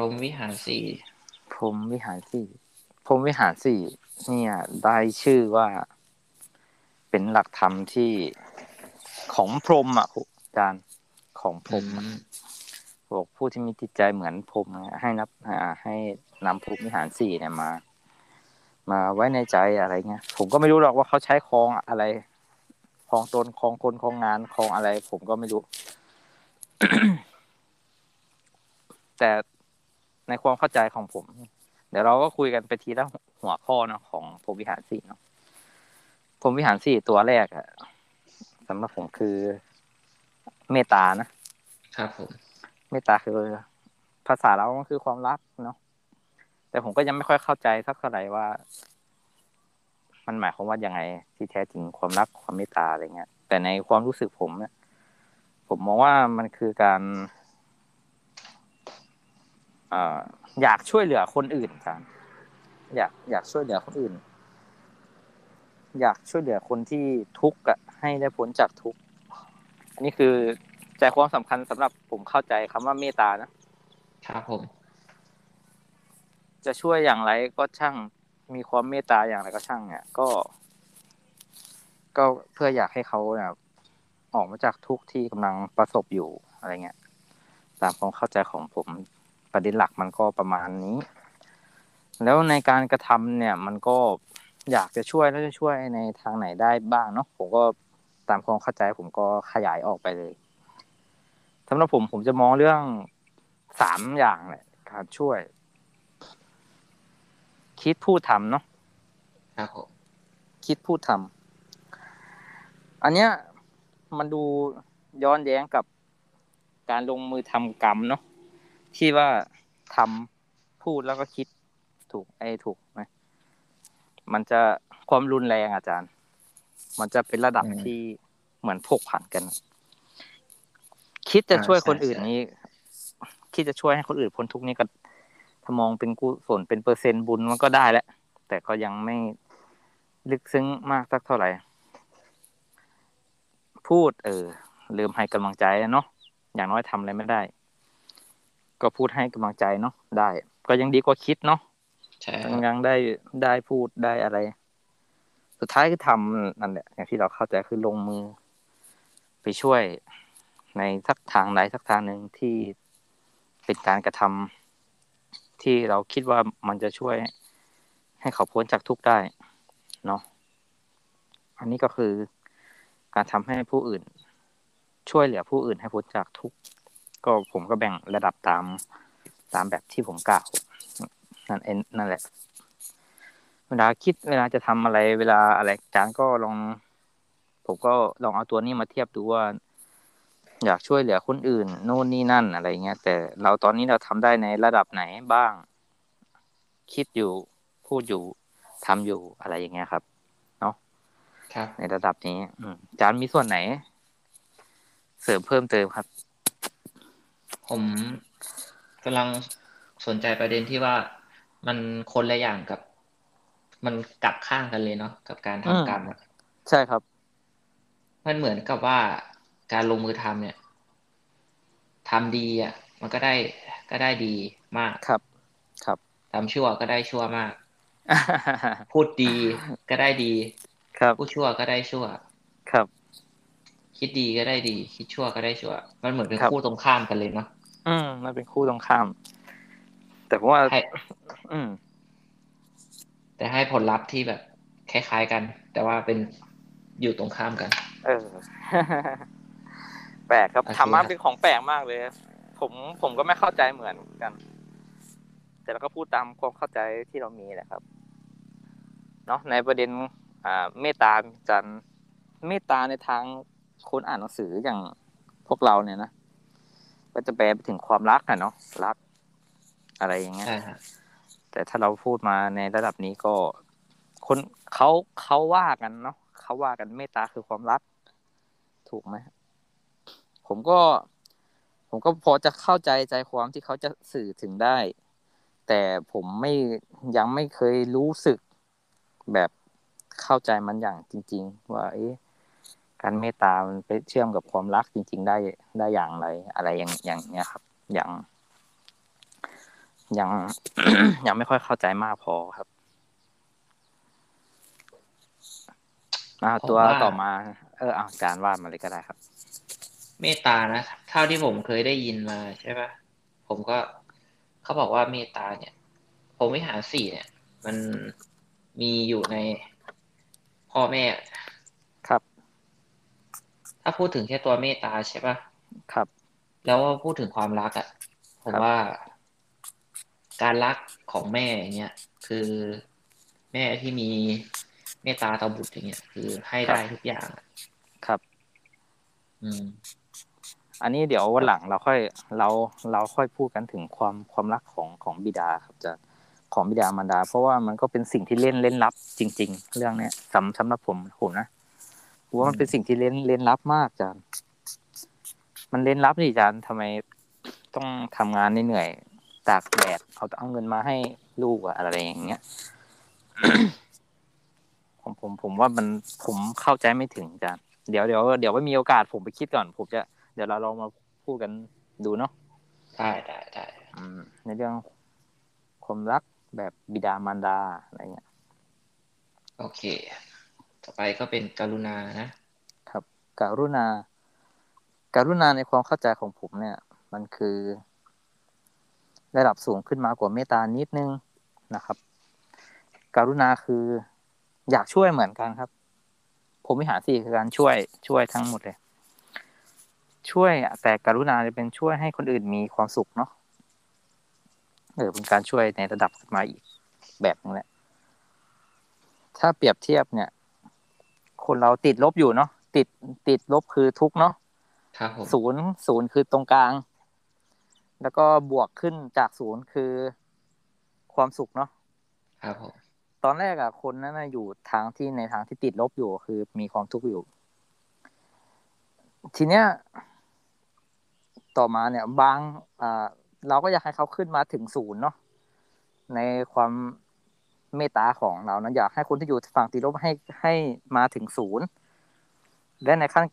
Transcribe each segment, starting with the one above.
รหมวิหารสี่พรหมวิหารสี่พรหมวิหารสี่เนี่ยได้ชื่อว่าเป็นหลักธรรมที่ของพรหมอ่ะอาจารย์ของพรหมบอกผู้ที่มีจิตใจเหมือนพรหมให้นำพรหมวิหารสี่เนี่ยมาไว้ในใจอะไรเงี้ยผมก็ไม่รู้หรอกว่าเขาใช้ครองอะไรครองตนครองคนครองงานครองอะไรผมก็ไม่รู้ แต่ในความเข้าใจของผมเดี๋ยวเราก็คุยกันไปทีละหัวข้อเนาะของพรหมวิหาร4เนาะพรหมวิหาร4ตัวแรกอ่ะสำหรับผมคือเมตตานะครับผมเมตตาคือภาษาเราก็คือความรักเนาะแต่ผมก็ยังไม่ค่อยเข้าใจสักเท่าไหร่ว่ามันหมายความว่ายังไงที่แท้จริงความรักความเมตตาอะไรเงี้ยแต่ในความรู้สึกผมเนี่ยผมมองว่ามันคือการอยากช่วยเหลือคนอื่นครับอยากช่วยเหลือคนอื่นอยากช่วยเหลือคนที่ทุกข์อ่ะให้ได้พ้นจากทุกข์อันนี้คือใจความสำคัญสำหรับผมเข้าใจคำว่าเมตตานะครับผมจะช่วยอย่างไรก็ช่างมีความเมตตาอย่างไรก็ช่างเนี่ยก็เพื่ออยากให้เขาเนี่ยออกมาจากทุกข์ที่กำลังประสบอยู่อะไรเงี้ยตามความเข้าใจของผมประเด็นหลักมันก็ประมาณนี้แล้วในการกระทำเนี่ยมันก็อยากจะช่วยแล้วจะช่วยในทางไหนได้บ้างเนาะผมก็ตามความเข้าใจผมก็ขยายออกไปเลยสำหรับผมจะมองเรื่อง3อย่างแหละการช่วยคิดพูดทำเนาะครับผมคิดพูดทำอันเนี้ยมันดูย้อนแย้งกับการลงมือทำกรรมเนาะที่ว่าทำพูดแล้วก็คิดถูกไหมมันจะความรุนแรงอาจารย์มันจะเป็นระดับที่เหมือนผกผันกันคิดจะช่วยคนอื่นนี้คิดจะช่วยให้คนอื่นพ้นทุกข์นี้ก็ถ้ามองเป็นกุศลเป็นเปอร์เซ็นต์บุญมันก็ได้แหละแต่ก็ยังไม่ลึกซึ้งมากสักเท่าไหร่พูดลืมให้กำลังใจเนาะอย่างน้อยทำอะไรไม่ได้ก็พูดให้กำลังใจเนาะได้ก็ยังดีกว่าคิดเนาะยังได้พูดได้อะไรสุดท้ายคือทำนั่นแหละอย่างที่เราเข้าใจคือลงมือไปช่วยในสักทางใดสักทางหนึ่งที่เป็นการกระทำที่เราคิดว่ามันจะช่วยให้เขาพ้นจากทุกข์ได้เนาะอันนี้ก็คือการทำให้ผู้อื่นช่วยเหลือผู้อื่นให้พ้นจากทุกข์ก็ผมก็แบ่งระดับตามแบบที่ผมกล่าวนั่นแหละเวลาคิดเวลาจะทำอะไรเวลาอะไรจานก็ลองผมก็ลองเอาตัวนี้มาเทียบดูว่าอยากช่วยเหลือคนอื่นโน่นนี่นั่นอะไรเงี้ยแต่เราตอนนี้เราทำได้ในระดับไหนบ้างคิดอยู่พูดอยู่ทำอยู่อะไรอย่างเงี้ยครับเนาะครับในระดับนี้จานมีส่วนไหนเสริมเพิ่มเติมครับผมกำลังสนใจประเด็นที่ว่ามันคนละอย่างกับมันกลับข้างกันเลยเนาะกับการทำกรรมอ่ะใช่ครับมันเหมือนกับว่าการลงมือทำเนี่ยทำดีอ่ะมันก็ได้ดีมากครับครับทำชั่วก็ได้ชั่วมากพูดดีก็ได้ดีครับพูดชั่วก็ได้ชั่วครับคิดดีก็ได้ดีคิดชั่วก็ได้ชั่วมันเหมือนเป็นคู่ตรงข้ามกันเลยเนาะมันเป็นคู่ตรงข้ามแต่เพราะว่าแต่ให้ผลลัพธ์ที่แบบคล้ายๆกันแต่ว่าเป็นอยู่ตรงข้ามกันแปลกครับธรรมะเป็นของแปลกมากเลยผมก็ไม่เข้าใจเหมือนกันแต่เราก็พูดตามความเข้าใจที่เรามีแหละครับเนาะในประเด็นเมตตาจันเมตตาในทางคนอ่านหนังสืออย่างพวกเราเนี่ยนะก็จะแปลไปถึงความรักอ่ะเนาะรักอะไรอย่างเงี้ยแต่ถ้าเราพูดมาในระดับนี้ก็คนเขาว่ากันเนาะเขาว่ากันเมตตาคือความรักถูกไหมผมก็พอจะเข้าใจใจความที่เขาจะสื่อถึงได้แต่ผมยังไม่เคยรู้สึกแบบเข้าใจมันอย่างจริงๆว่าการเมตตามันไปเชื่อมกับความรักจริงๆได้อย่างไรอะไรอย่างเงี้ยครับอย่าง ยัง ยังไม่ค่อยเข้าใจมากพอครับตัวต่อมาอาจารย์วาดมาเลยก็ได้ครับเมตตานะเท่าที่ผมเคยได้ยินมาใช่ป่ะผมก็เขาบอกว่าเมตตาเนี่ยผมวิหารสี่เนี่ยมันมีอยู่ในพ่อแม่ครับถ้าพูดถึงแค่ตัวเมตตาใช่ป่ะครับแล้วพูดถึงความรักอ่ะผมว่าการรักของแม่อย่างเงี้ยคือแม่ที่มีเมตตาต่อบุตรอย่างเงี้ยคือให้ได้ทุกอย่างครับอันนี้เดี๋ยววันหลังเราค่อยพูดกันถึงความรักของบิดาครับจะของบิดามารดาเพราะว่ามันก็เป็นสิ่งที่เล่นลับจริงๆเรื่องเนี้ยสำหรับผมนะผมว่ามันเป็นสิ่งที่เล่นลับมากอาจารย์มันเล่นลับนี่อาจารย์ทำไมต้องทำงานเหนื่อยตากแดดเอาเงินมาให้ลูกอะไรอย่างเงี้ย ผมว่ามันผมเข้าใจไม่ถึงอาจารย์เดี๋ยวไม่มีโอกาสผมไปคิดก่อนผมจะเดี๋ยวเราลองมาพูดกันดูเนาะได้ในเรื่องความรักแบบบิดามารดาอะไรเงี้ยโอเคต่อไปก็เป็นกรุณานะครับกรุณาในความเข้าใจของผมเนี่ยมันคือระดับสูงขึ้นมากว่าเมตตานิดนึงนะครับกรุณาคืออยากช่วยเหมือนกันครับผมวิหารสี่คือการช่วยทั้งหมดเลยช่วยแต่กรุณาจะเป็นช่วยให้คนอื่นมีความสุขเนาะเป็นการช่วยในระดับขึ้นมาอีกแบบนึงแหละถ้าเปรียบเทียบเนี่ยคนเราติดลบอยู่เนาะติดลบคือทุกข์เนาะครับผมศูนย์คือตรงกลางแล้วก็บวกขึ้นจากศูนย์คือความสุขเนาะครับผมตอนแรกอะคนนั้นอยู่ทางที่ในทางที่ติดลบอยู่คือมีความทุกข์อยู่ทีเนี้ยต่อมาเนี่ยบางเราก็อยากให้เขาขึ้นมาถึงศูนย์เนาะในความเมตตาของเรานั้นอยากให้คนที่อยู่ฝั่งติดลบให้มาถึงศูนย์และในขั้น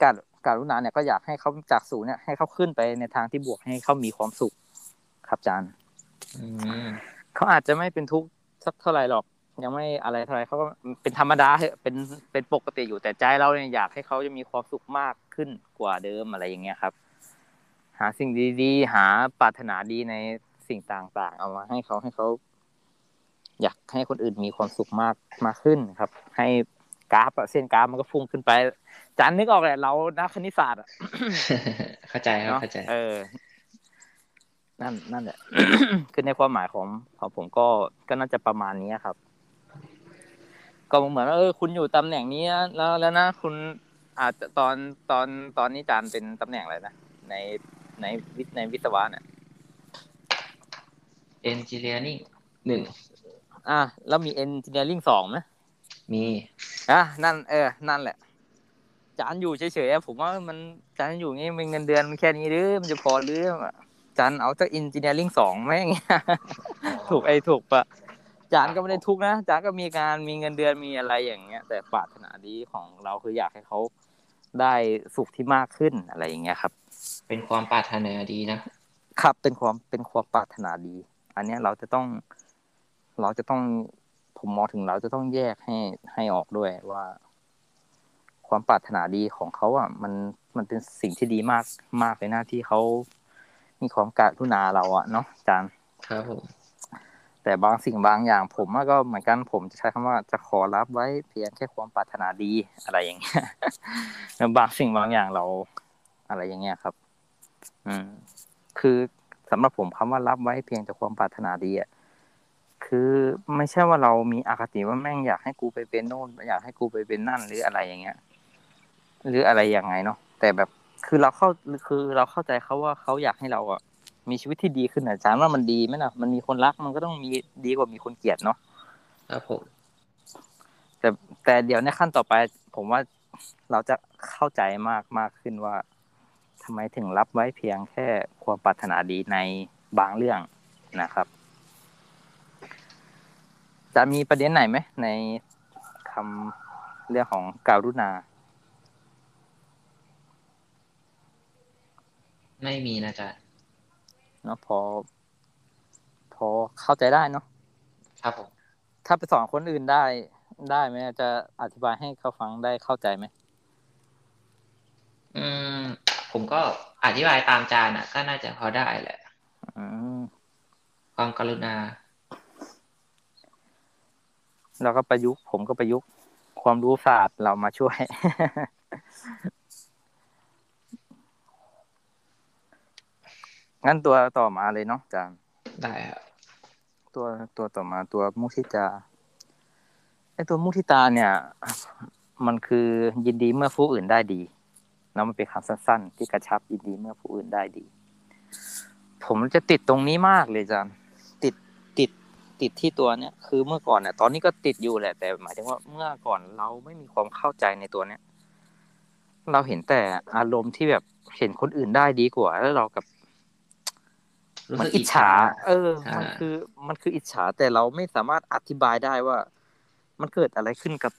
การุณาเนี่ยก็อยากให้เขาจากศูนย์เนี่ยให้เขาขึ้นไปในทางที่บวกให้เขามีความสุขครับอาจารย์เขาอาจจะไม่เป็นทุกข์สักเท่าไหร่หรอกยังไม่อะไรเท่าไหร่เขาก็เป็นธรรมดาเป็นปกติอยู่แต่ใจเราเนี่ยอยากให้เขาจะมีความสุขมากขึ้นกว่าเดิมอะไรอย่างเงี้ยครับหาสิ่งดีๆหาปรารถนาดีในสิ่งต่างๆเอามาให้เขาอยากให้คนอื่นมีความสุขมากขึ้นครับให้กราฟเส้นกราฟมันก็ฟุ้งขึ้นไปอาจารย์นึกออกแหละเรานักคณิตศาสตร์อ่ะเข้าใจครับเข้าใจนั่นแหละคือในความหมายของผมก็น่าจะประมาณนี้ครับก็เหมือนว่าคุณอยู่ตำแหน่งนี้แล้วนะคุณอาจจะตอนนี้อาจารย์เป็นตำแหน่งอะไรนะในวิศวะเนี่ย engineering 1แล้วมี engineering 2มั้ยมีนั่นนั่นแหละอาจารย์อยู่เฉยๆผมว่ามันอาจารย์อยู่งี้เงินเดือนมันแค่นี้หรือมันจะพอหรืออาจารย์เอาจาก engineering 2แม่งถูกปะอาจารย์ก็ไม่ได้ทุกข์นะอาจารย์ก็มีงานมีเงินเดือนมีอะไรอย่างเงี้ยแต่ปรารถนาดีของเราคืออยากให้เขาได้สุขที่มากขึ้นอะไรอย่างเงี้ยครับเป็นความปรารถนาดีนะครับเป็นความปรารถนาดีอันเนี้ยเราจะต้องผมมองถึงเราจะต้องแยกให้ออกด้วยว่าความปรารถนาดีของเขาอ่ะมันเป็นสิ่งที่ดีมากมากเลยนะที่เขามีความกรุณาเราอ่ะเนาะอาจารย์ครับผมแต่บางสิ่งบางอย่างผมก็เหมือนกันผมจะใช้คำว่าจะขอรับไว้เพียงแค่ความปรารถนาดีอะไรอย่างเงี้ยแล้วบางสิ่งบางอย่างเราอะไรอย่างเงี้ยครับคือสำหรับผมคำว่ารับไว้เพียงแต่ความปรารถนาดีอ่ะคือไม่ใช่ว่าเรามีอคติว่าแม่งอยากให้กูไปเป็นโน่นอยากให้กูไปเป็นนั่นหรืออะไรอย่างเงี้ยหรืออะไรยังไงเนาะแต่แบบคือเราเข้าใจเขาว่าเขาอยากให้เราอ่ะมีชีวิตที่ดีขึ้นอาจารย์ว่ามันดีมั้ยน่ะมันมีคนรักมันก็ต้องมีดีกว่ามีคนเกลียดเนาะครับผมแต่เดี๋ยวในขั้นต่อไปผมว่าเราจะเข้าใจมากขึ้นว่าทำไมถึงรับไว้เพียงแค่ความปรารถนาดีในบางเรื่องนะครับจะมีประเด็นไหนไหมในคำเรื่องของกรุณาไม่มีนะจ๊ะเนาะพอ พอเข้าใจได้เนาะครับผมถ้าไปสอนคนอื่นได้ไหมจะอธิบายให้เขาฟังได้เข้าใจไหมผมก็อธิบายตามจานอ่ะก็น่าจะพอได้แหละความกรุณาเราก็ประยุกต์ผมก็ประยุกต์ความรู้ศาสตร์เรามาช่วย งั้นตัวต่อมาเลยเนาะอาจารย์ได้ครับตัวต่อมาตัวมุทิตาตัวมุทิตาเนี่ยมันคือยินดีเมื่อผู้อื่นได้ดีแล้วมันเป็นคำสั้นๆที่กระชับยินดีเมื่อผู้อื่นได้ดีผมจะติดตรงนี้มากเลยอาจารย์ติดที่ตัวเนี้ยคือเมื่อก่อนเนี่ยตอนนี้ก็ติดอยู่แหละแต่หมายถึงว่าเมื่อก่อนเราไม่มีความเข้าใจในตัวเนี้ยเราเห็นแต่อารมณ์ที่แบบเห็นคนอื่นได้ดีกว่าแล้วเรากับมันอิจฉามันคืออิจฉาแต่เราไม่สามารถอธิบายได้ว่ามันเกิดอะไรขึ้นกับ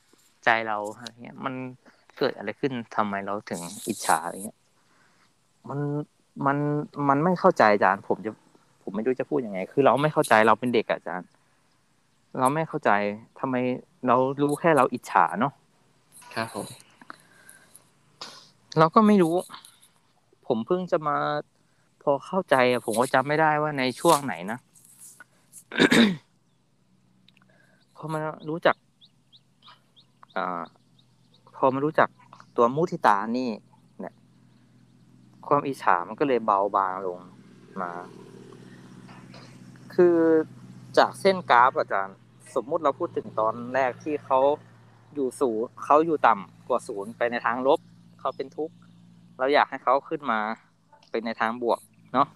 ใจเราอะไรเงี้ยมันเกิดอะไรขึ้นทำไมเราถึงอิจฉาอะไรเงี้ยมันไม่เข้าใจอาจารย์ผมไม่รู้จะพูดยังไงคือเราไม่เข้าใจเราเป็นเด็กอาจารย์เราไม่เข้าใจทำไมเรารู้แค่เราอิจฉาเนาะครับผมเราก็ไม่รู้ผมเพิ่งจะมาพอเข้าใจผมก็จำไม่ได้ว่าในช่วงไหนนะ พอมารู้จักตัวมุทิตานี่เนี่ยความอิจฉามันก็เลยเบาบางลงมาคือจากเส้นกราฟอาจารย์สมมุติเราพูดถึงตอนแรกที่เขาอยู่ต่ำกว่าศูนย์ไปในทางลบเขาเป็นทุกข์เราอยากให้เขาขึ้นมาเป็นในทางบวกเนาะ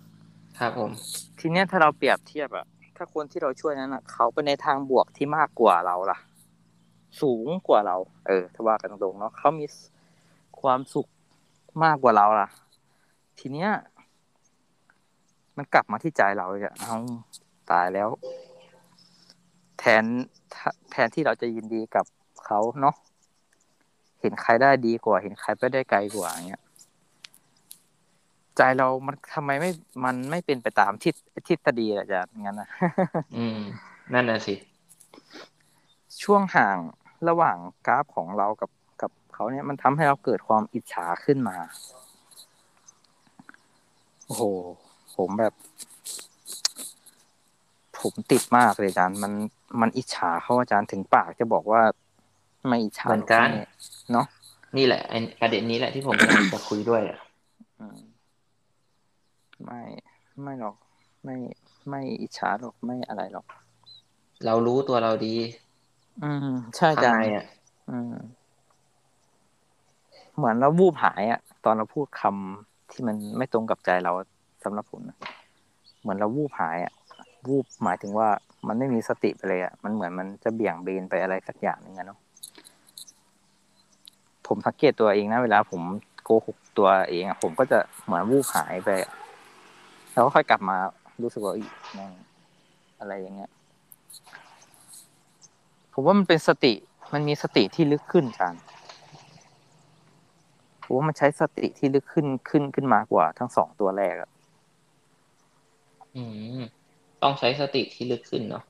ครับผมทีเนี้ยถ้าเราเปรียบเทียบอะถ้าคนที่เราช่วยนั้นอะเขาไปในทางบวกที่มากกว่าเราล่ะสูงกว่าเราถ้าว่ากันตรงๆเนาะเขามีความสุขมากกว่าเราล่ะทีเนี้ยมันกลับมาที่ใจเราเลยอะเอาตายแล้วแทนที่เราจะยินดีกับเขาเนาะเห็นใครได้ดีกว่าเห็นใครไปได้ไกลกว่าอย่างเงี้ยใจเรามันทำไมมันไม่เป็นไปตามทิศทดีล่ะอาจารย์งั้นนะนั่นน่ะสิช่วงห่างระหว่างกราฟของเรากับเขาเนี่ยมันทำให้เราเกิดความอิจฉาขึ้นมาโอ้โหผมติดมากเลยอาจารย์มันอิจฉาเขาอาจารย์ถึงปากจะบอกว่าไม่อิจฉาเหมือนกันเนาะนี่แหละไอ้ประเด็นนี้แหละที่ผมอยากจะคุยด้วยอ่ะไม่หรอกไม่อิจฉาหรอกไม่อะไรหรอกเรารู้ตัวเราดีใช่อาจารย์เหมือนเราวูบหายอ่ะตอนเราพูดคำที่มันไม่ตรงกับใจเราสำหรับผมนะเหมือนเราวูบหายอ่ะวูบหมายถึงว่ามันไม่มีสติไปเลยอ่ะมันเหมือนมันจะเบี่ยงเบนไปอะไรสักอย่างนึงอ่ะเนาะผมสังเกตตัวเองนะเวลาผมโกหกตัวเองอ่ะผมก็จะเหมือนวูบหายไปแล้วก็ค่อยกลับมารู้สึกว่าอะไรอย่างเงี้ยผมว่ามันเป็นสติมันมีสติที่ลึกขึ้นอาจารย์ผมว่ามันใช้สติที่ลึกขึ้นมากกว่าทั้งสองตัวแรกอ่ะต้องใช้สติที่ลึกขึ้นเนาะ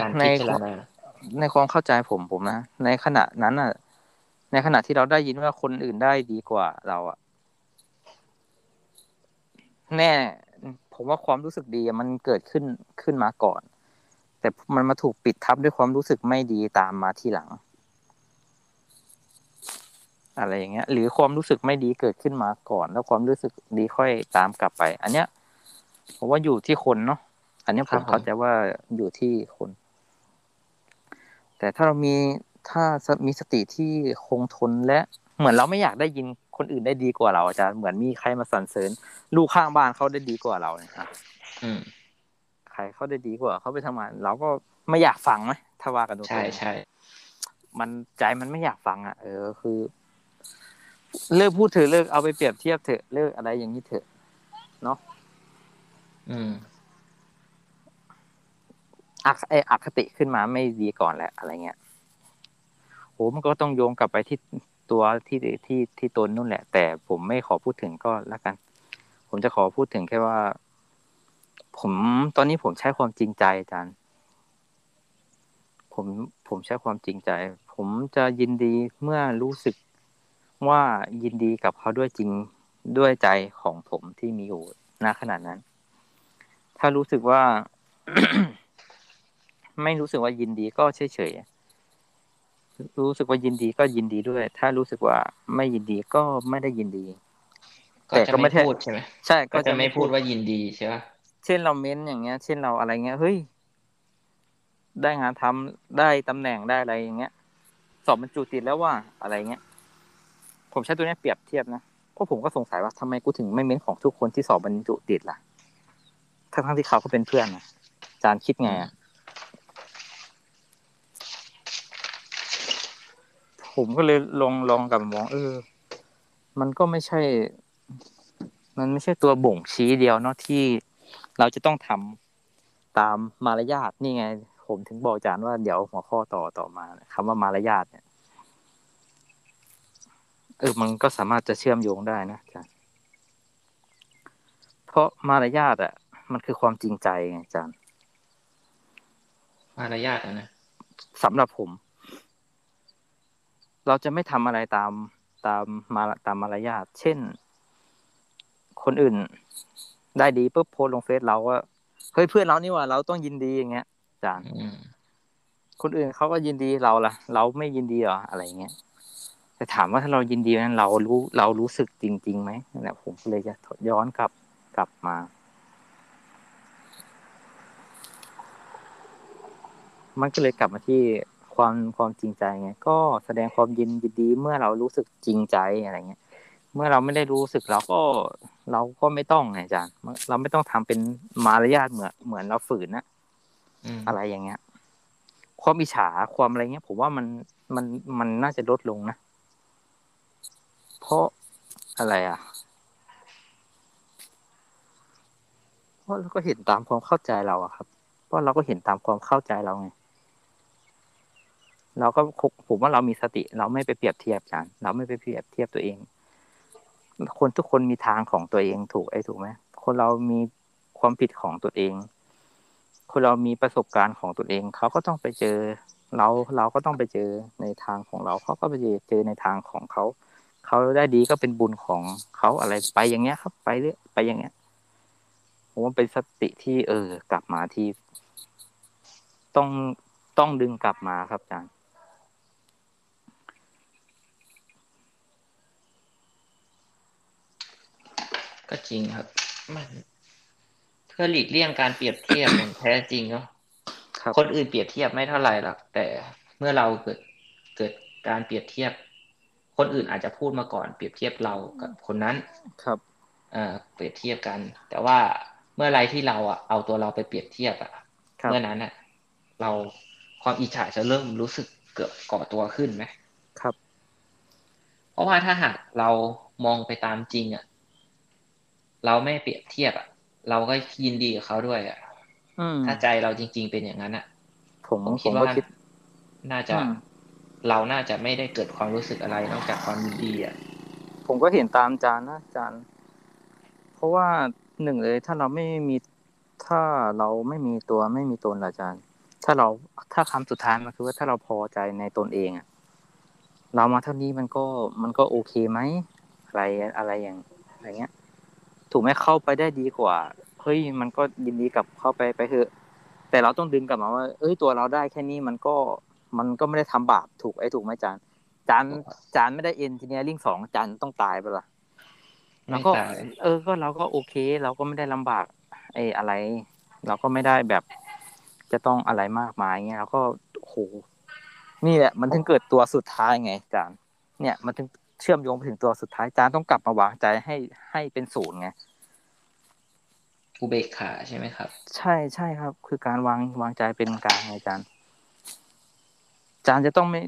การพิจารณาในความเข้าใจผมนะในขณะนั้นอ่ะในขณะที่เราได้ยินว่าคนอื่นได้ดีกว่าเราอ่ะแน่ผมว่าความรู้สึกดีมันเกิดขึ้นมาก่อนแต่มันมาถูกปิดทับด้วยความรู้สึกไม่ดีตามมาทีหลังอะไรอย่างเงี้ยหรือความรู้สึกไม่ดีเกิดขึ้นมาก่อนแล้วความรู้สึกดีค่อยตามกลับไปอันเนี้ยผมว่าอยู่ที่คนเนาะอันนี้ผมเข้าใจว่าอยู่ที่คนแต่ถ้าเรามีสติที่คงทนและเหมือนเราไม่อยากได้ยินคนอื่นได้ดีกว่าเราอาจารย์เหมือนมีใครมาสรรเสริญลูกข้างบ้านเขาได้ดีกว่าเราเนี่ยใครเขาได้ดีกว่าเขาไปทำงานเราก็ไม่อยากฟังไหมถ้าว่ากันตรงๆใช่ๆมันใจมันไม่อยากฟังอ่ะคือเลิกพูดเถอะเลิกเอาไปเปรียบเทียบเถอะเลิกอะไรอย่างนี้เถอะเนาะอคติขึ้นมาไม่ดีก่อนแหละอะไรเงี้ยโหมันก็ต้องโยงกลับไปที่ตัวที่ตนนู่นแหละแต่ผมไม่ขอพูดถึงก็แล้วกันผมจะขอพูดถึงแค่ว่า ผมตอนนี้ผมใช้ความจริงใจอาจารย์ผมใช้ความจริงใจผมจะยินดีเมื่อรู้สึกว่ายินดีกับเขาด้วยจริงด้วยใจของผมที่มีอยู่ณขณะนั้นถ้ารู้สึกว่า ไม่รู้สึกว่ายินดีก็เฉยๆรู้สึกว่ายินดีก็ยินดีด้วยถ้ารู้สึกว่าไม่ยินดีก็ไม่ได้ยินดีแต่ก็ไม่พูดใช่ไหมใช่ก็จะไม่พูดว่ายินดีใช่ไหมเช่นเราเม้นอย่างเงี้ยเช่นเราอะไรเงี้ยเฮ้ยได้งานทำได้ตำแหน่งได้อะไรอย่างเงี้ยสอบบรรจุติดแล้วว่าอะไรเงี้ยผมใช้ตัวนี้เปรียบเทียบนะเพราะผมก็สงสัยว่าทำไมกูถึงไม่เม้นของทุกคนที่สอบบรรจุติดล่ะทั้งที่เขาก็เป็นเพื่อนนะอาจารย์คิดไงอ่ะผมก็เลยลองกลับมองมันก็ไม่ใช่มันไม่ใช่ตัวบ่งชี้เดียวเนาะที่เราจะต้องทำตามมารยาทนี่ไงผมถึงบอกอาจารย์ว่าเดี๋ยวหัวข้อต่อมาคำว่ามารยาทเนี่ยมันก็สามารถจะเชื่อมโยงได้นะอาจารย์เพราะมารยาทอ่ะมันคือความจริงใจไงอาจารย์มารยาทนะสำหรับผมเราจะไม่ทำอะไรตามมารยาทเช่นคนอื่นได้ดีปุ๊บโพสลงเฟซเราว่าเฮ้ยเพื่อนเรานี่ว่าเราต้องยินดีอย่างเงี้ยอาจารย์คนอื่นเขาก็ยินดีเราล่ะเราไม่ยินดีหรออะไรเงี้ยแต่ถามว่าถ้าเรายินดีนั้นเรารู้สึกจริงๆไหมนั่นแหละผมเลยจะย้อนกลับมามันก็เลยกลับมาที่ความจริงใจไงก็แสดงความยินดีเมื่อเรารู้สึกจริงใจอะไรเงี้ยเมื่อเราไม่ได้รู้สึกเราก็ไม่ต้องไงอาจารย์เราไม่ต้องทำเป็นมารยาทเหมือนเราฝืนนะอะไรอย่างเงี้ยความอิจฉาความอะไรเงี้ยผมว่ามันน่าจะลดลงนะเพราะอะไรอ่ะเพราะเราก็เห็นตามความเข้าใจเราอะครับเพราะเราก็เห็นตามความเข้าใจเราไงเราก็ผมว่าเรามีสติเราไม่ไปเปรียบเทียบกันเราไม่ไปเปรียบเทียบตัวเองคนทุกคนมีทางของตัวเองถูกไหมคนเรามีความผิดของตัวเองคนเรามีประสบการณ์ของตัวเองเขาก็ต้องไปเจอเราก็ต้องไปเจอในทางของเราเขาก็ไปเจอในทางของเขาเขาได้ดีก็เป็นบุญของเขาอะไรไปอย่างเงี้ยครับไปเรื่อยไปอย่างเงี้ยผมว่าเป็นสติที่กลับมาที่ต้องดึงกลับมาครับอาจารย์ก็จริงครับมันเพื่อหลีกเลี่ยงการเปรียบเทียบอย่างแท้จริงเนาะคนอื่นเปรียบเทียบไม่เท่าไหร่หรอกแต่เมื่อเราเกิดการเปรียบเทียบคนอื่นอาจจะพูดมาก่อนเปรียบเทียบเรากับคนนั้นครับเปรียบเทียบกันแต่ว่าเมื่อไรที่เราอ่ะเอาตัวเราไปเปรียบเทียบอ่ะเมื่อนั้นอ่ะเราความอิจฉาจะเริ่มรู้สึกเกิดก่อตัวขึ้นไหมครับเพราะว่าถ้าหากเรามองไปตามจริงอ่ะเราไม่เปรียบเทียบอ่ะเราก็ยินดีกับเขาด้วยอ่ะถ้าใจเราจริงๆเป็นอย่างนั้นอ่ะผมคิดว่าน่าจะเราน่าจะไม่ได้เกิดความรู้สึกอะไรนอกจากความยินดีอ่ะผมก็เห็นตามอาจารย์นะอาจารย์เพราะว่าหนึ่งเลยถ้าเราไม่มีตัวไม่มีตนอาจารย์ถ้าคำสุดท้ายมันคือว่าถ้าเราพอใจในตนเองอ่ะเรามาเท่านี้มันก็โอเคไหมอะไรอย่างอะไรเงี้ยถูกไหมเข้าไปได้ดีกว่าเฮ้ยมันก็ยินดีกับเข้าไปเถอะแต่เราต้องดึงกลับมาว่าเอ้ยตัวเราได้แค่นี้มันก็ไม่ได้ทำบาปถูกไหมจานจานไม่ได้เอนจิเนียริ่ง2จานต้องตายไปละแล้วก็ก็เราก็โอเคเราก็ไม่ได้ลำบากอะไรเราก็ไม่ได้แบบจะต้องอะไรมากมายเงี้ยเราก็โหนี่แหละมันถึงเกิดตัวสุดท้ายไงจานเนี่ยมันถึงเชื่อมโยงไปถึงตัวสุดท้ายจานต้องกลับมาวางใจให้เป็นศูนย์ไงอุเบกขาใช่ไหมครับใช่ครับคือการวางใจเป็นกลางไงจานจะต้องไม่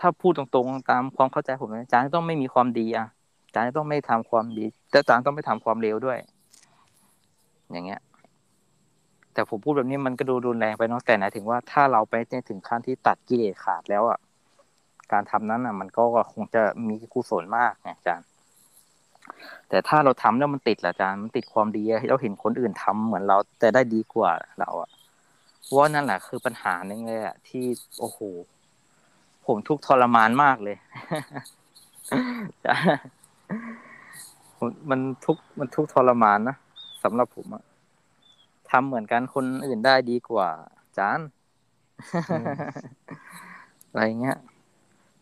ถ้าพูดตรงๆตามความเข้าใจผมนะจานจะต้องไม่มีความดีอ่ะจานจะต้องไม่ทำความดีแต่จานต้องไม่ทำความเลวด้วยอย่างเงี้ยแต่ผมพูดแบบนี้มันก็ดูรุนแรงไปเนาะแต่หมายถึงว่าถ้าเราไปถึงขั้นที่ตัดกิเลสขาดแล้วอ่ะการทำนั้นอ่ะมันก็คงจะมีกุศลมากไงอาจารย์ แต่ถ้าเราทำแล้วมันติดล่ะอาจารย์มันติดความดีเราเห็นคนอื่นทำเหมือนเราแต่ได้ดีกว่าเราอ่ะว่านั่นแหละคือปัญหาหนึ่งเลยอ่ะที่โอ้โหผมทุกข์ทรมานมากเลย มันทุกข์ทรมานนะสำหรับผมอ่ะทำเหมือนกันคนอื่นได้ดีกว่าอาจารย์ อะไรเงี้ย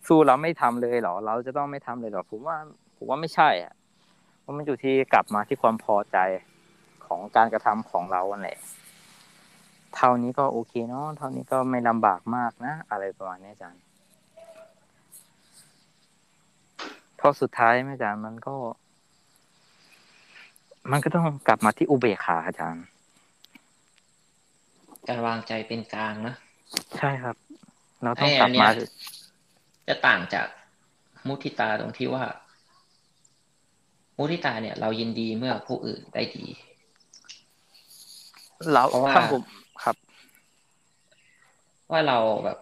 สู้เราไม่ทำเลยเหรอเราจะต้องไม่ทำเลยเหรอผมว่าไม่ใช่อ่ะเพราะมันอยู่ที่กลับมาที่ความพอใจของการกระทำของเราแหละเท่านี้ก็โอเคเนาะเท่านี้ก็ไม่ลำบากมากนะอะไรประมาณนี้อาจารย์พอสุดท้ายอาจารย์มันก็ต้องกลับมาที่อุเบกขาอาจารย์การวางใจเป็นกลางนะใช่ครับเราต้องกลับมาจะต่างจากมุทิตาตรงที่ว่ามุทิตาเนี่ยเรายินดีเมื่อผู้อื่นได้ดีเราข้างผมครับว่าเราแบบ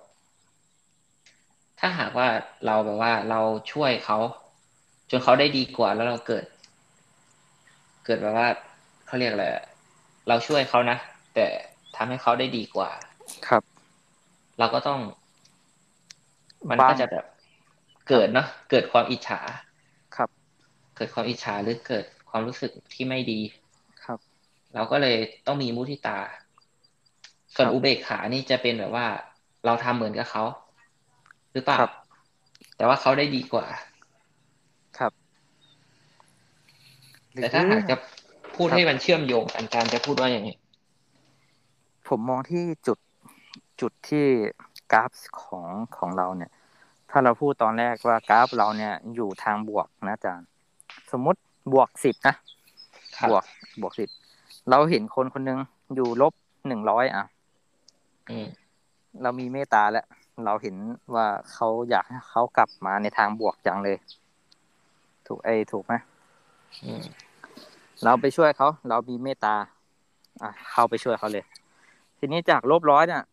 ถ้าหากว่าเราแบบว่าเราช่วยเขาจนเขาได้ดีกว่าแล้วเราเกิดแบบว่าเขาเรียกอะไรเราช่วยเขานะแต่ทำให้เขาได้ดีกว่าครับเราก็ต้องมันก็จะแบบเกิดเนาะเกิดความอิจฉาครับเกิดความอิจฉาหรือเกิดความรู้สึกที่ไม่ดีครับเราก็เลยต้องมีมุทิตาส่วนอุเบกขานี่จะเป็นแบบว่าเราทำเหมือนกับเขาหรือเปล่าแต่ว่าเขาได้ดีกว่าครับแต่ถ้าหากจะพูดให้มันเชื่อมโยงกันการจะพูดว่าอย่างนี้ผมมองที่จุดที่กราฟของเราเนี่ยถ้าเราพูดตอนแรกว่ากราฟเราเนี่ยอยู่ทางบวกนะอาจารย์สมมติบวก10นะบวก10เราเห็นคนคนนึงอยู่ลบ100อ่ะเรามีเมตตาแล้วเราเห็นว่าเขาอยากให้เขากลับมาในทางบวกจังเลยถูกไหมเราไปช่วยเขาเรามีเมตตาเข้าไปช่วยเขาเลยทีนี้จากลบร้อยเนี่ย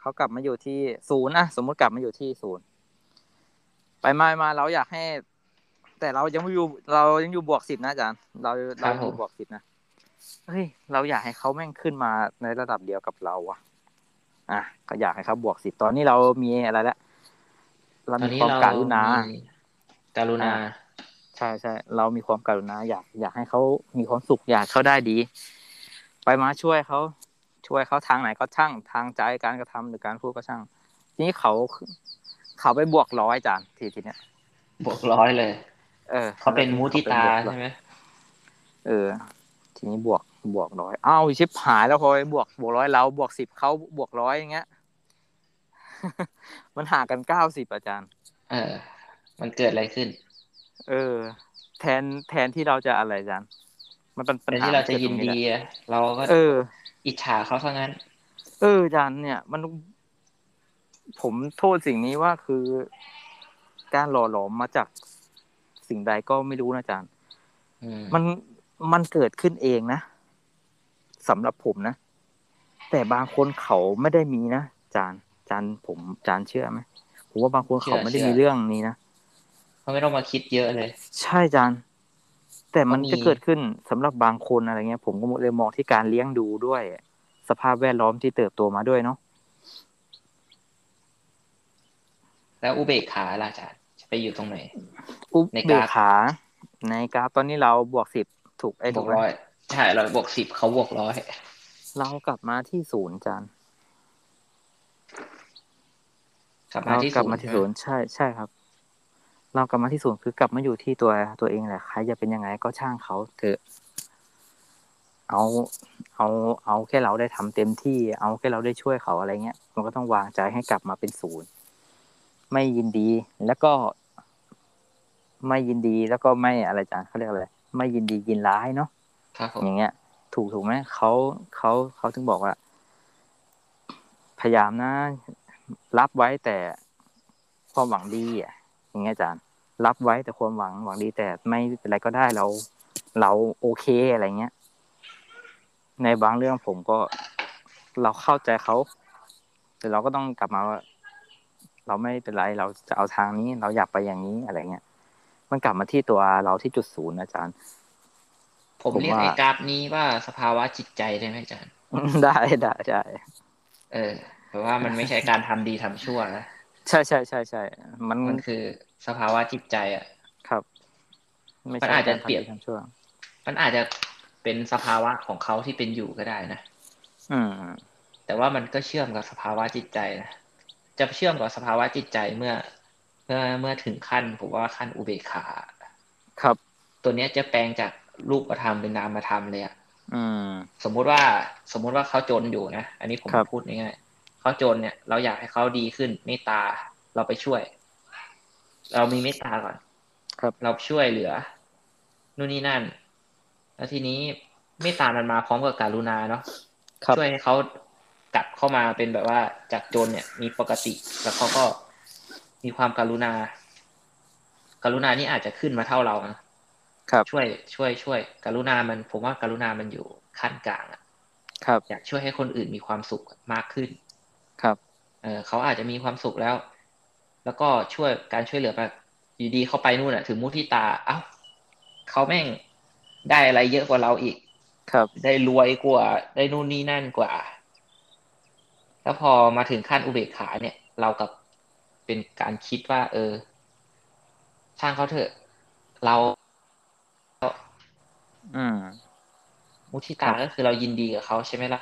เขากลับมาอยู่ที่0นะสมมติกลับมาอยู่ที่0ไปมาเราอยากให้แต่เรายังอยู่บวก10นะอาจารย์เราอยู่บวก10นะเฮ้ยเราอยากให้เขาแม่งขึ้นมาในระดับเดียวกับเราอ่ะก็อยากให้เขาบวก10ตอนนี้เรามีอะไรแล้วเรามีความกรุณาใช่ๆเรามีความกรุณาอยากให้เขามีความสุขอยากเขาได้ดีไปมาช่วยเขาทางไหนก็ช่างทางใจการกระทำหรือการพูดก็ช่างทีนี้เขาไปบวกร้อยอาจารย์ทีเนี้ยบวกร้อยเลยเขาเป็นมุทิตาใช่ไหมทีนี้บวกร้อยอ้าวชิบหายแล้วพอไปบวกร้อยเราบวก10เขาบวกร้อยอย่างเงี้ย มันห่างกัน90อาจารย์มันเกิดอะไรขึ้นแทนที่เราจะอะไรอาจารย์มันเป็นปัญหาที่เราจะยินดีเราก็อิจฉาเขาซะงั้นอาจารย์เนี่ยมันผมโทษสิ่งนี้ว่าคือการหล่อหลอมมาจากสิ่งใดก็ไม่รู้นะอาจารย์มันเกิดขึ้นเองนะสำหรับผมนะแต่บางคนเขาไม่ได้มีนะอาจารย์เชื่อไหมผมว่าบางคนเขาไม่ได้มีเรื่องนี้นะเขาไม่ต้องมาคิดเยอะเลยใช่อาจารย์แต่มันจะเกิดขึ้นสำหรับบางคนอะไรเงี้ยผมก็เลยมองที่การเลี้ยงดูด้วยสภาพแวดล้อมที่เติบโตมาด้วยเนาะแล้วอุเบกขาล่ะอาจารย์จะไปอยู่ตรงไหนในกราฟในกราฟตอนนี้เราบวก10ถูกบวกร้อยใช่เราบวก10เขาบวกร้อยเรากลับมาที่0อาจารย์กลับมาที่0ใช่ครับเรากลับมาที่0คือกลับมาอยู่ที่ตัวเองแหละใครจะเป็นยังไงก็ช่างเขาเถอะเอาแค่เราได้ทำเต็มที่เอาแค่เราได้ช่วยเขาอะไรเงี้ยมันก็ต้องวางใจให้กลับมาเป็น0ไม่ยินดีแล้วก็ไม่ยินดีแล้วก็ไม่อะไรจ้ะเขาเรียกอะไรไม่ยินดียินร้ายเนาะอย่างเงี้ยถูกไหมเขาถึงบอกว่าพยายามนะรับไว้แต่ความหวังดีอย่างเงี้ยอาจารย์รับไว้แต่ความหวังดีแต่ไม่เป็นไรก็ได้เราโอเคอะไรเงี้ยในบางเรื่องผมก็เราเข้าใจเขาแต่เราก็ต้องกลับมาว่าเราไม่เป็นไรเราจะเอาทางนี้เราอยากไปอย่างนี้อะไรเงี้ย มันกลับมาที่ตัวเราที่จุดศูนย์อาจารย์ผมเรียกไอ้กราฟนี้ว่าสภาวะจิตใจได้ไหมอาจารย์ได้ได้ใช่เพราะว่ามันไม่ใช่การทำดีทำชั่วนะใช่ใช่ใช่ใช่มันคือสภาวะจิตใจอ่ะครับมันอาจจะเปลี่ยนมันอาจจะเป็นสภาวะของเขาที่เป็นอยู่ก็ได้นะแต่ว่ามันก็เชื่อมกับสภาวะจิตใจนะจะเชื่อมกับสภาวะจิตใจเมื่อถึงขั้นผมว่าขั้นอุเบกขาครับตัวเนี้ยจะแปลงจากรูปธรรมเป็นนามธรรมเลยอ่ะสมมุติว่าเขาจนอยู่นะอันนี้ผมพูดง่ายๆเขาจนเนี่ยเราอยากให้เขาดีขึ้นเมตตาเราไปช่วยเรามีเมตตาก่อนครับเราช่วยเหลือนู่นนี่นั่นแล้วทีนี้เมตตามันมาพร้อมกับกรุณาเนาะช่วยให้เขากลับเข้ามาเป็นแบบว่าจากจนเนี่ยมีปกติแล้วเขาก็มีความกรุณานี่อาจจะขึ้นมาเท่าเรานะครับช่วยกรุณามันผมว่ากรุณามันอยู่ขั้นกลางอ่ะครับอยากช่วยให้คนอื่นมีความสุขมากขึ้นครับเขาอาจจะมีความสุขแล้วก็ช่วยการช่วยเหลือแบบอยู่ดีเข้าไปนู่นน่ะถึงมุทิตาเอ้าเขาแม่งได้อะไรเยอะกว่าเราอีกครับได้รวยกว่าได้นู่นนี่นั่นกว่าแล้วพอมาถึงขั้นอุเบกขาเนี่ยเรากับเป็นการคิดว่าช่างเขาเถอะเรามุทิตาก็คือเรายินดีกับเขาใช่ไหมล่ะ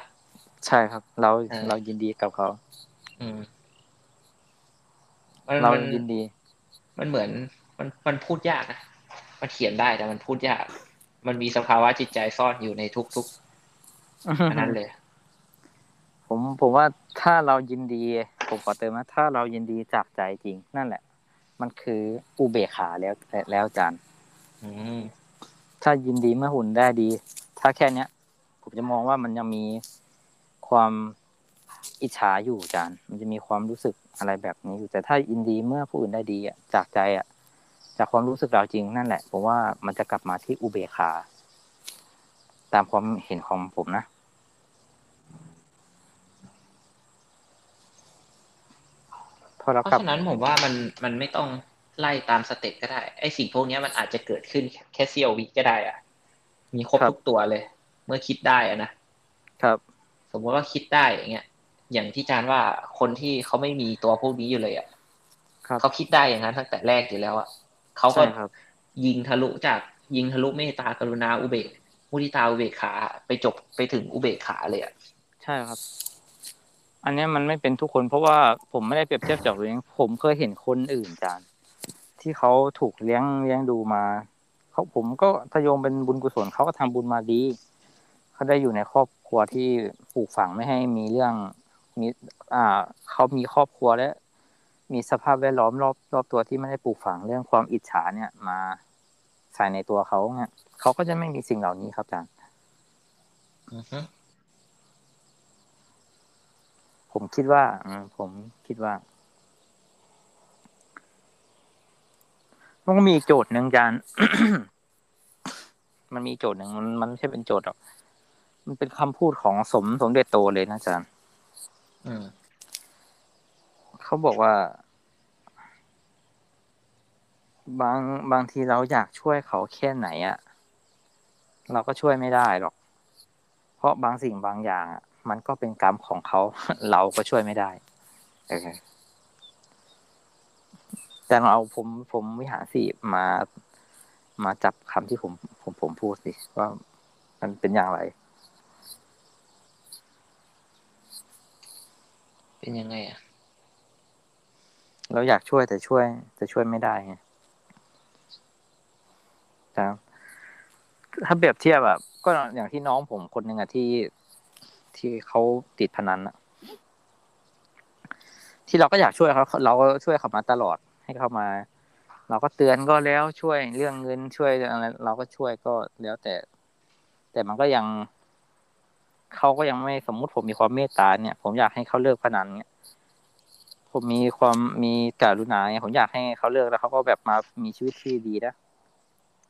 ใช่ครับเรายินดีกับเขาเรายินดีมันเหมือนมันพูดยากนะมันเขียนได้แต่มันพูดยากมันมีสภาวะจิตใจซ่อนอยู่ในทุกๆนั้นเลยผมว่าถ้าเรายินดีผมขอเติมนะถ้าเรายินดีจากใจจริงนั่นแหละมันคืออุเบกขาแล้วอาจารย์ถ้ายินดีเมื่อหุ่นได้ดีถ้าแค่เนี้ยผมจะมองว่ามันยังมีความอิจฉาอยู่อาจารย์มันจะมีความรู้สึกอะไรแบบนี้อยู่แต่ถ้ายินดีเมื่อผู้อื่นได้ดีอ่ะจากใจอ่ะจากความรู้สึกเราจริงนั่นแหละผมว่ามันจะกลับมาที่อุเบกขาตามความเห็นของผมนะเพราะฉะนั้นผมว่ามันไม่ต้องไล่ตามสเต็ปก็ได้ไอ้สิ่งพวกนี้มันอาจจะเกิดขึ้นแค่เสี้ยววิก็ได้อ่ะมีครบทุกตัวเลยเมื่อคิดได้อ่ะนะครับสมมติว่าคิดได้อย่างเงี้ยอย่างที่อาจารย์ว่าคนที่เขาไม่มีตัวพวกนี้อยู่เลยอ่ะเขาคิดได้อย่างนั้นตั้งแต่แรกอยู่แล้วอ่ะเขาก็ยิงทะลุเมตตากรุณาอุเบกมุทิตาอุเบกขาไปถึงอุเบกขาเลยอ่ะใช่ครับอันนี้มันไม่เป็นทุกคนเพราะว่าผมไม่ได้เปรียบเทียบจากตัวเองผมเคยเห็นคนอื่นอาจารย์ที่เขาถูกเลี้ยงดูมาผมก็ทะยมเป็นบุญกุศลเขาก็ทำบุญมาดีเขาได้อยู่ในครอบครัวที่ปลูกฝังไม่ให้มีเรื่องมีเขามีครอบครัวและมีสภาพแวดล้อมรอบตัวที่ไม่ได้ปลูกฝังเรื่องความอิจฉาเนี่ยมาใส่ในตัวเขาเนี่ยเขาก็จะไม่มีสิ่งเหล่านี้ครับอาจารย์ผมคิดว่ามันก็มีโจทย์หนึ่งอาจารย์ มันมีโจทย์หนึ่งมันไม่ใช่เป็นโจทย์หรอกมันเป็นคำพูดของสมเด็จโตเลยนะอาจารย์เขาบอกว่าบางทีเราอยากช่วยเขาแค่ไหนอะเราก็ช่วยไม่ได้หรอกเพราะบางสิ่งบางอย่างอะมันก็เป็นกรรมของเขาเราก็ช่วยไม่ได้แต่เราเอาผมวิหารสี่มาจับคำที่ผมพูดสิว่ามันเป็นอย่างไรเป็นยังไงอ่ะเราอยากช่วยแต่ช่วยไม่ได้ไงถ้าเปรียบเทียบแบบก็อย่างที่น้องผมคนหนึ่งอ่ะที่เขาติดพนันอะที่เราก็อยากช่วยเขาเราก็ช่วยเขามาตลอดให้เขามาเราก็เตือนก็แล้วช่วยเรื่องเงินช่วยอะไรเราก็ช่วยก็แล้วแต่มันก็ยังเขาก็ยังไม่สมมุติผมมีความเมตตาเนี่ยผมอยากให้เขาเลิกพนันเนี่ยผมมีความมีกรุณาเนี่ยผมอยากให้เขาเลิกแล้วเขาก็แบบมามีชีวิตที่ดีนะ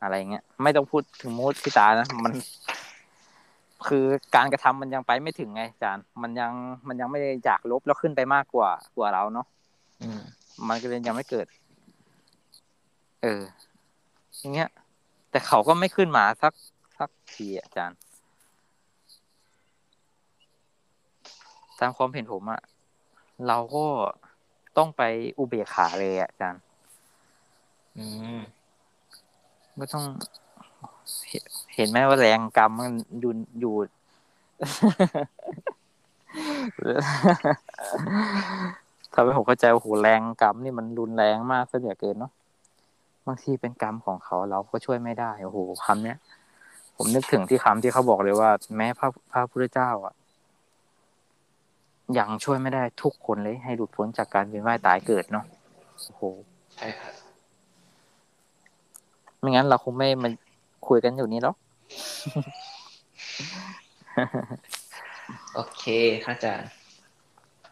อะไรเงี้ยไม่ต้องพูดถึงมุทิตานะมันคือการกระทำมันยังไปไม่ถึงไงอาจารย์มันยังไม่ได้จากลบแล้วขึ้นไปมากกว่าเราเนาะมันก็เลยยังไม่เกิด อย่างเงี้ยแต่เขาก็ไม่ขึ้นมาสักทีอาจารย์ตามความเห็นผมอะเราก็ต้องไปอุเบกขาเลยอาจารย์ก็ต้องเห็นไหมว่าแรงกรรมมันอยู่ ทำให้ผมเข้าใจว่าโหแรงกรรมนี่มันรุนแรงมากซะเหลือเกินเนาะบางทีเป็นกรรมของเขาเราก็ช่วยไม่ได้โอ้โหคำเนี้ยผมนึกถึงที่คำที่เขาบอกเลยว่าแม้พระพุทธเจ้าอ่ะยังช่วยไม่ได้ทุกคนเลยให้หลุดพ้นจากการเวียนว่ายตายเกิดเนาะโอ้โหใช่ครับไม่งั้นเราคงไม่มาคุยกันอยู่นี้หรอกโอเคค่ะอาจารย์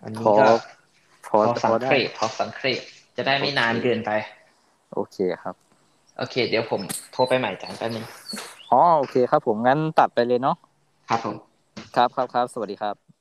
อันนี้ก็พอสังเกตจะได้ไม่นานเกินไปโอเคครับโอเคเดี๋ยวผมโทรไปใหม่อาจารย์แป๊บนึงอ๋อโอเคครับผมงั้นตัดไปเลยเนาะครับผมครับสวัสดีครับ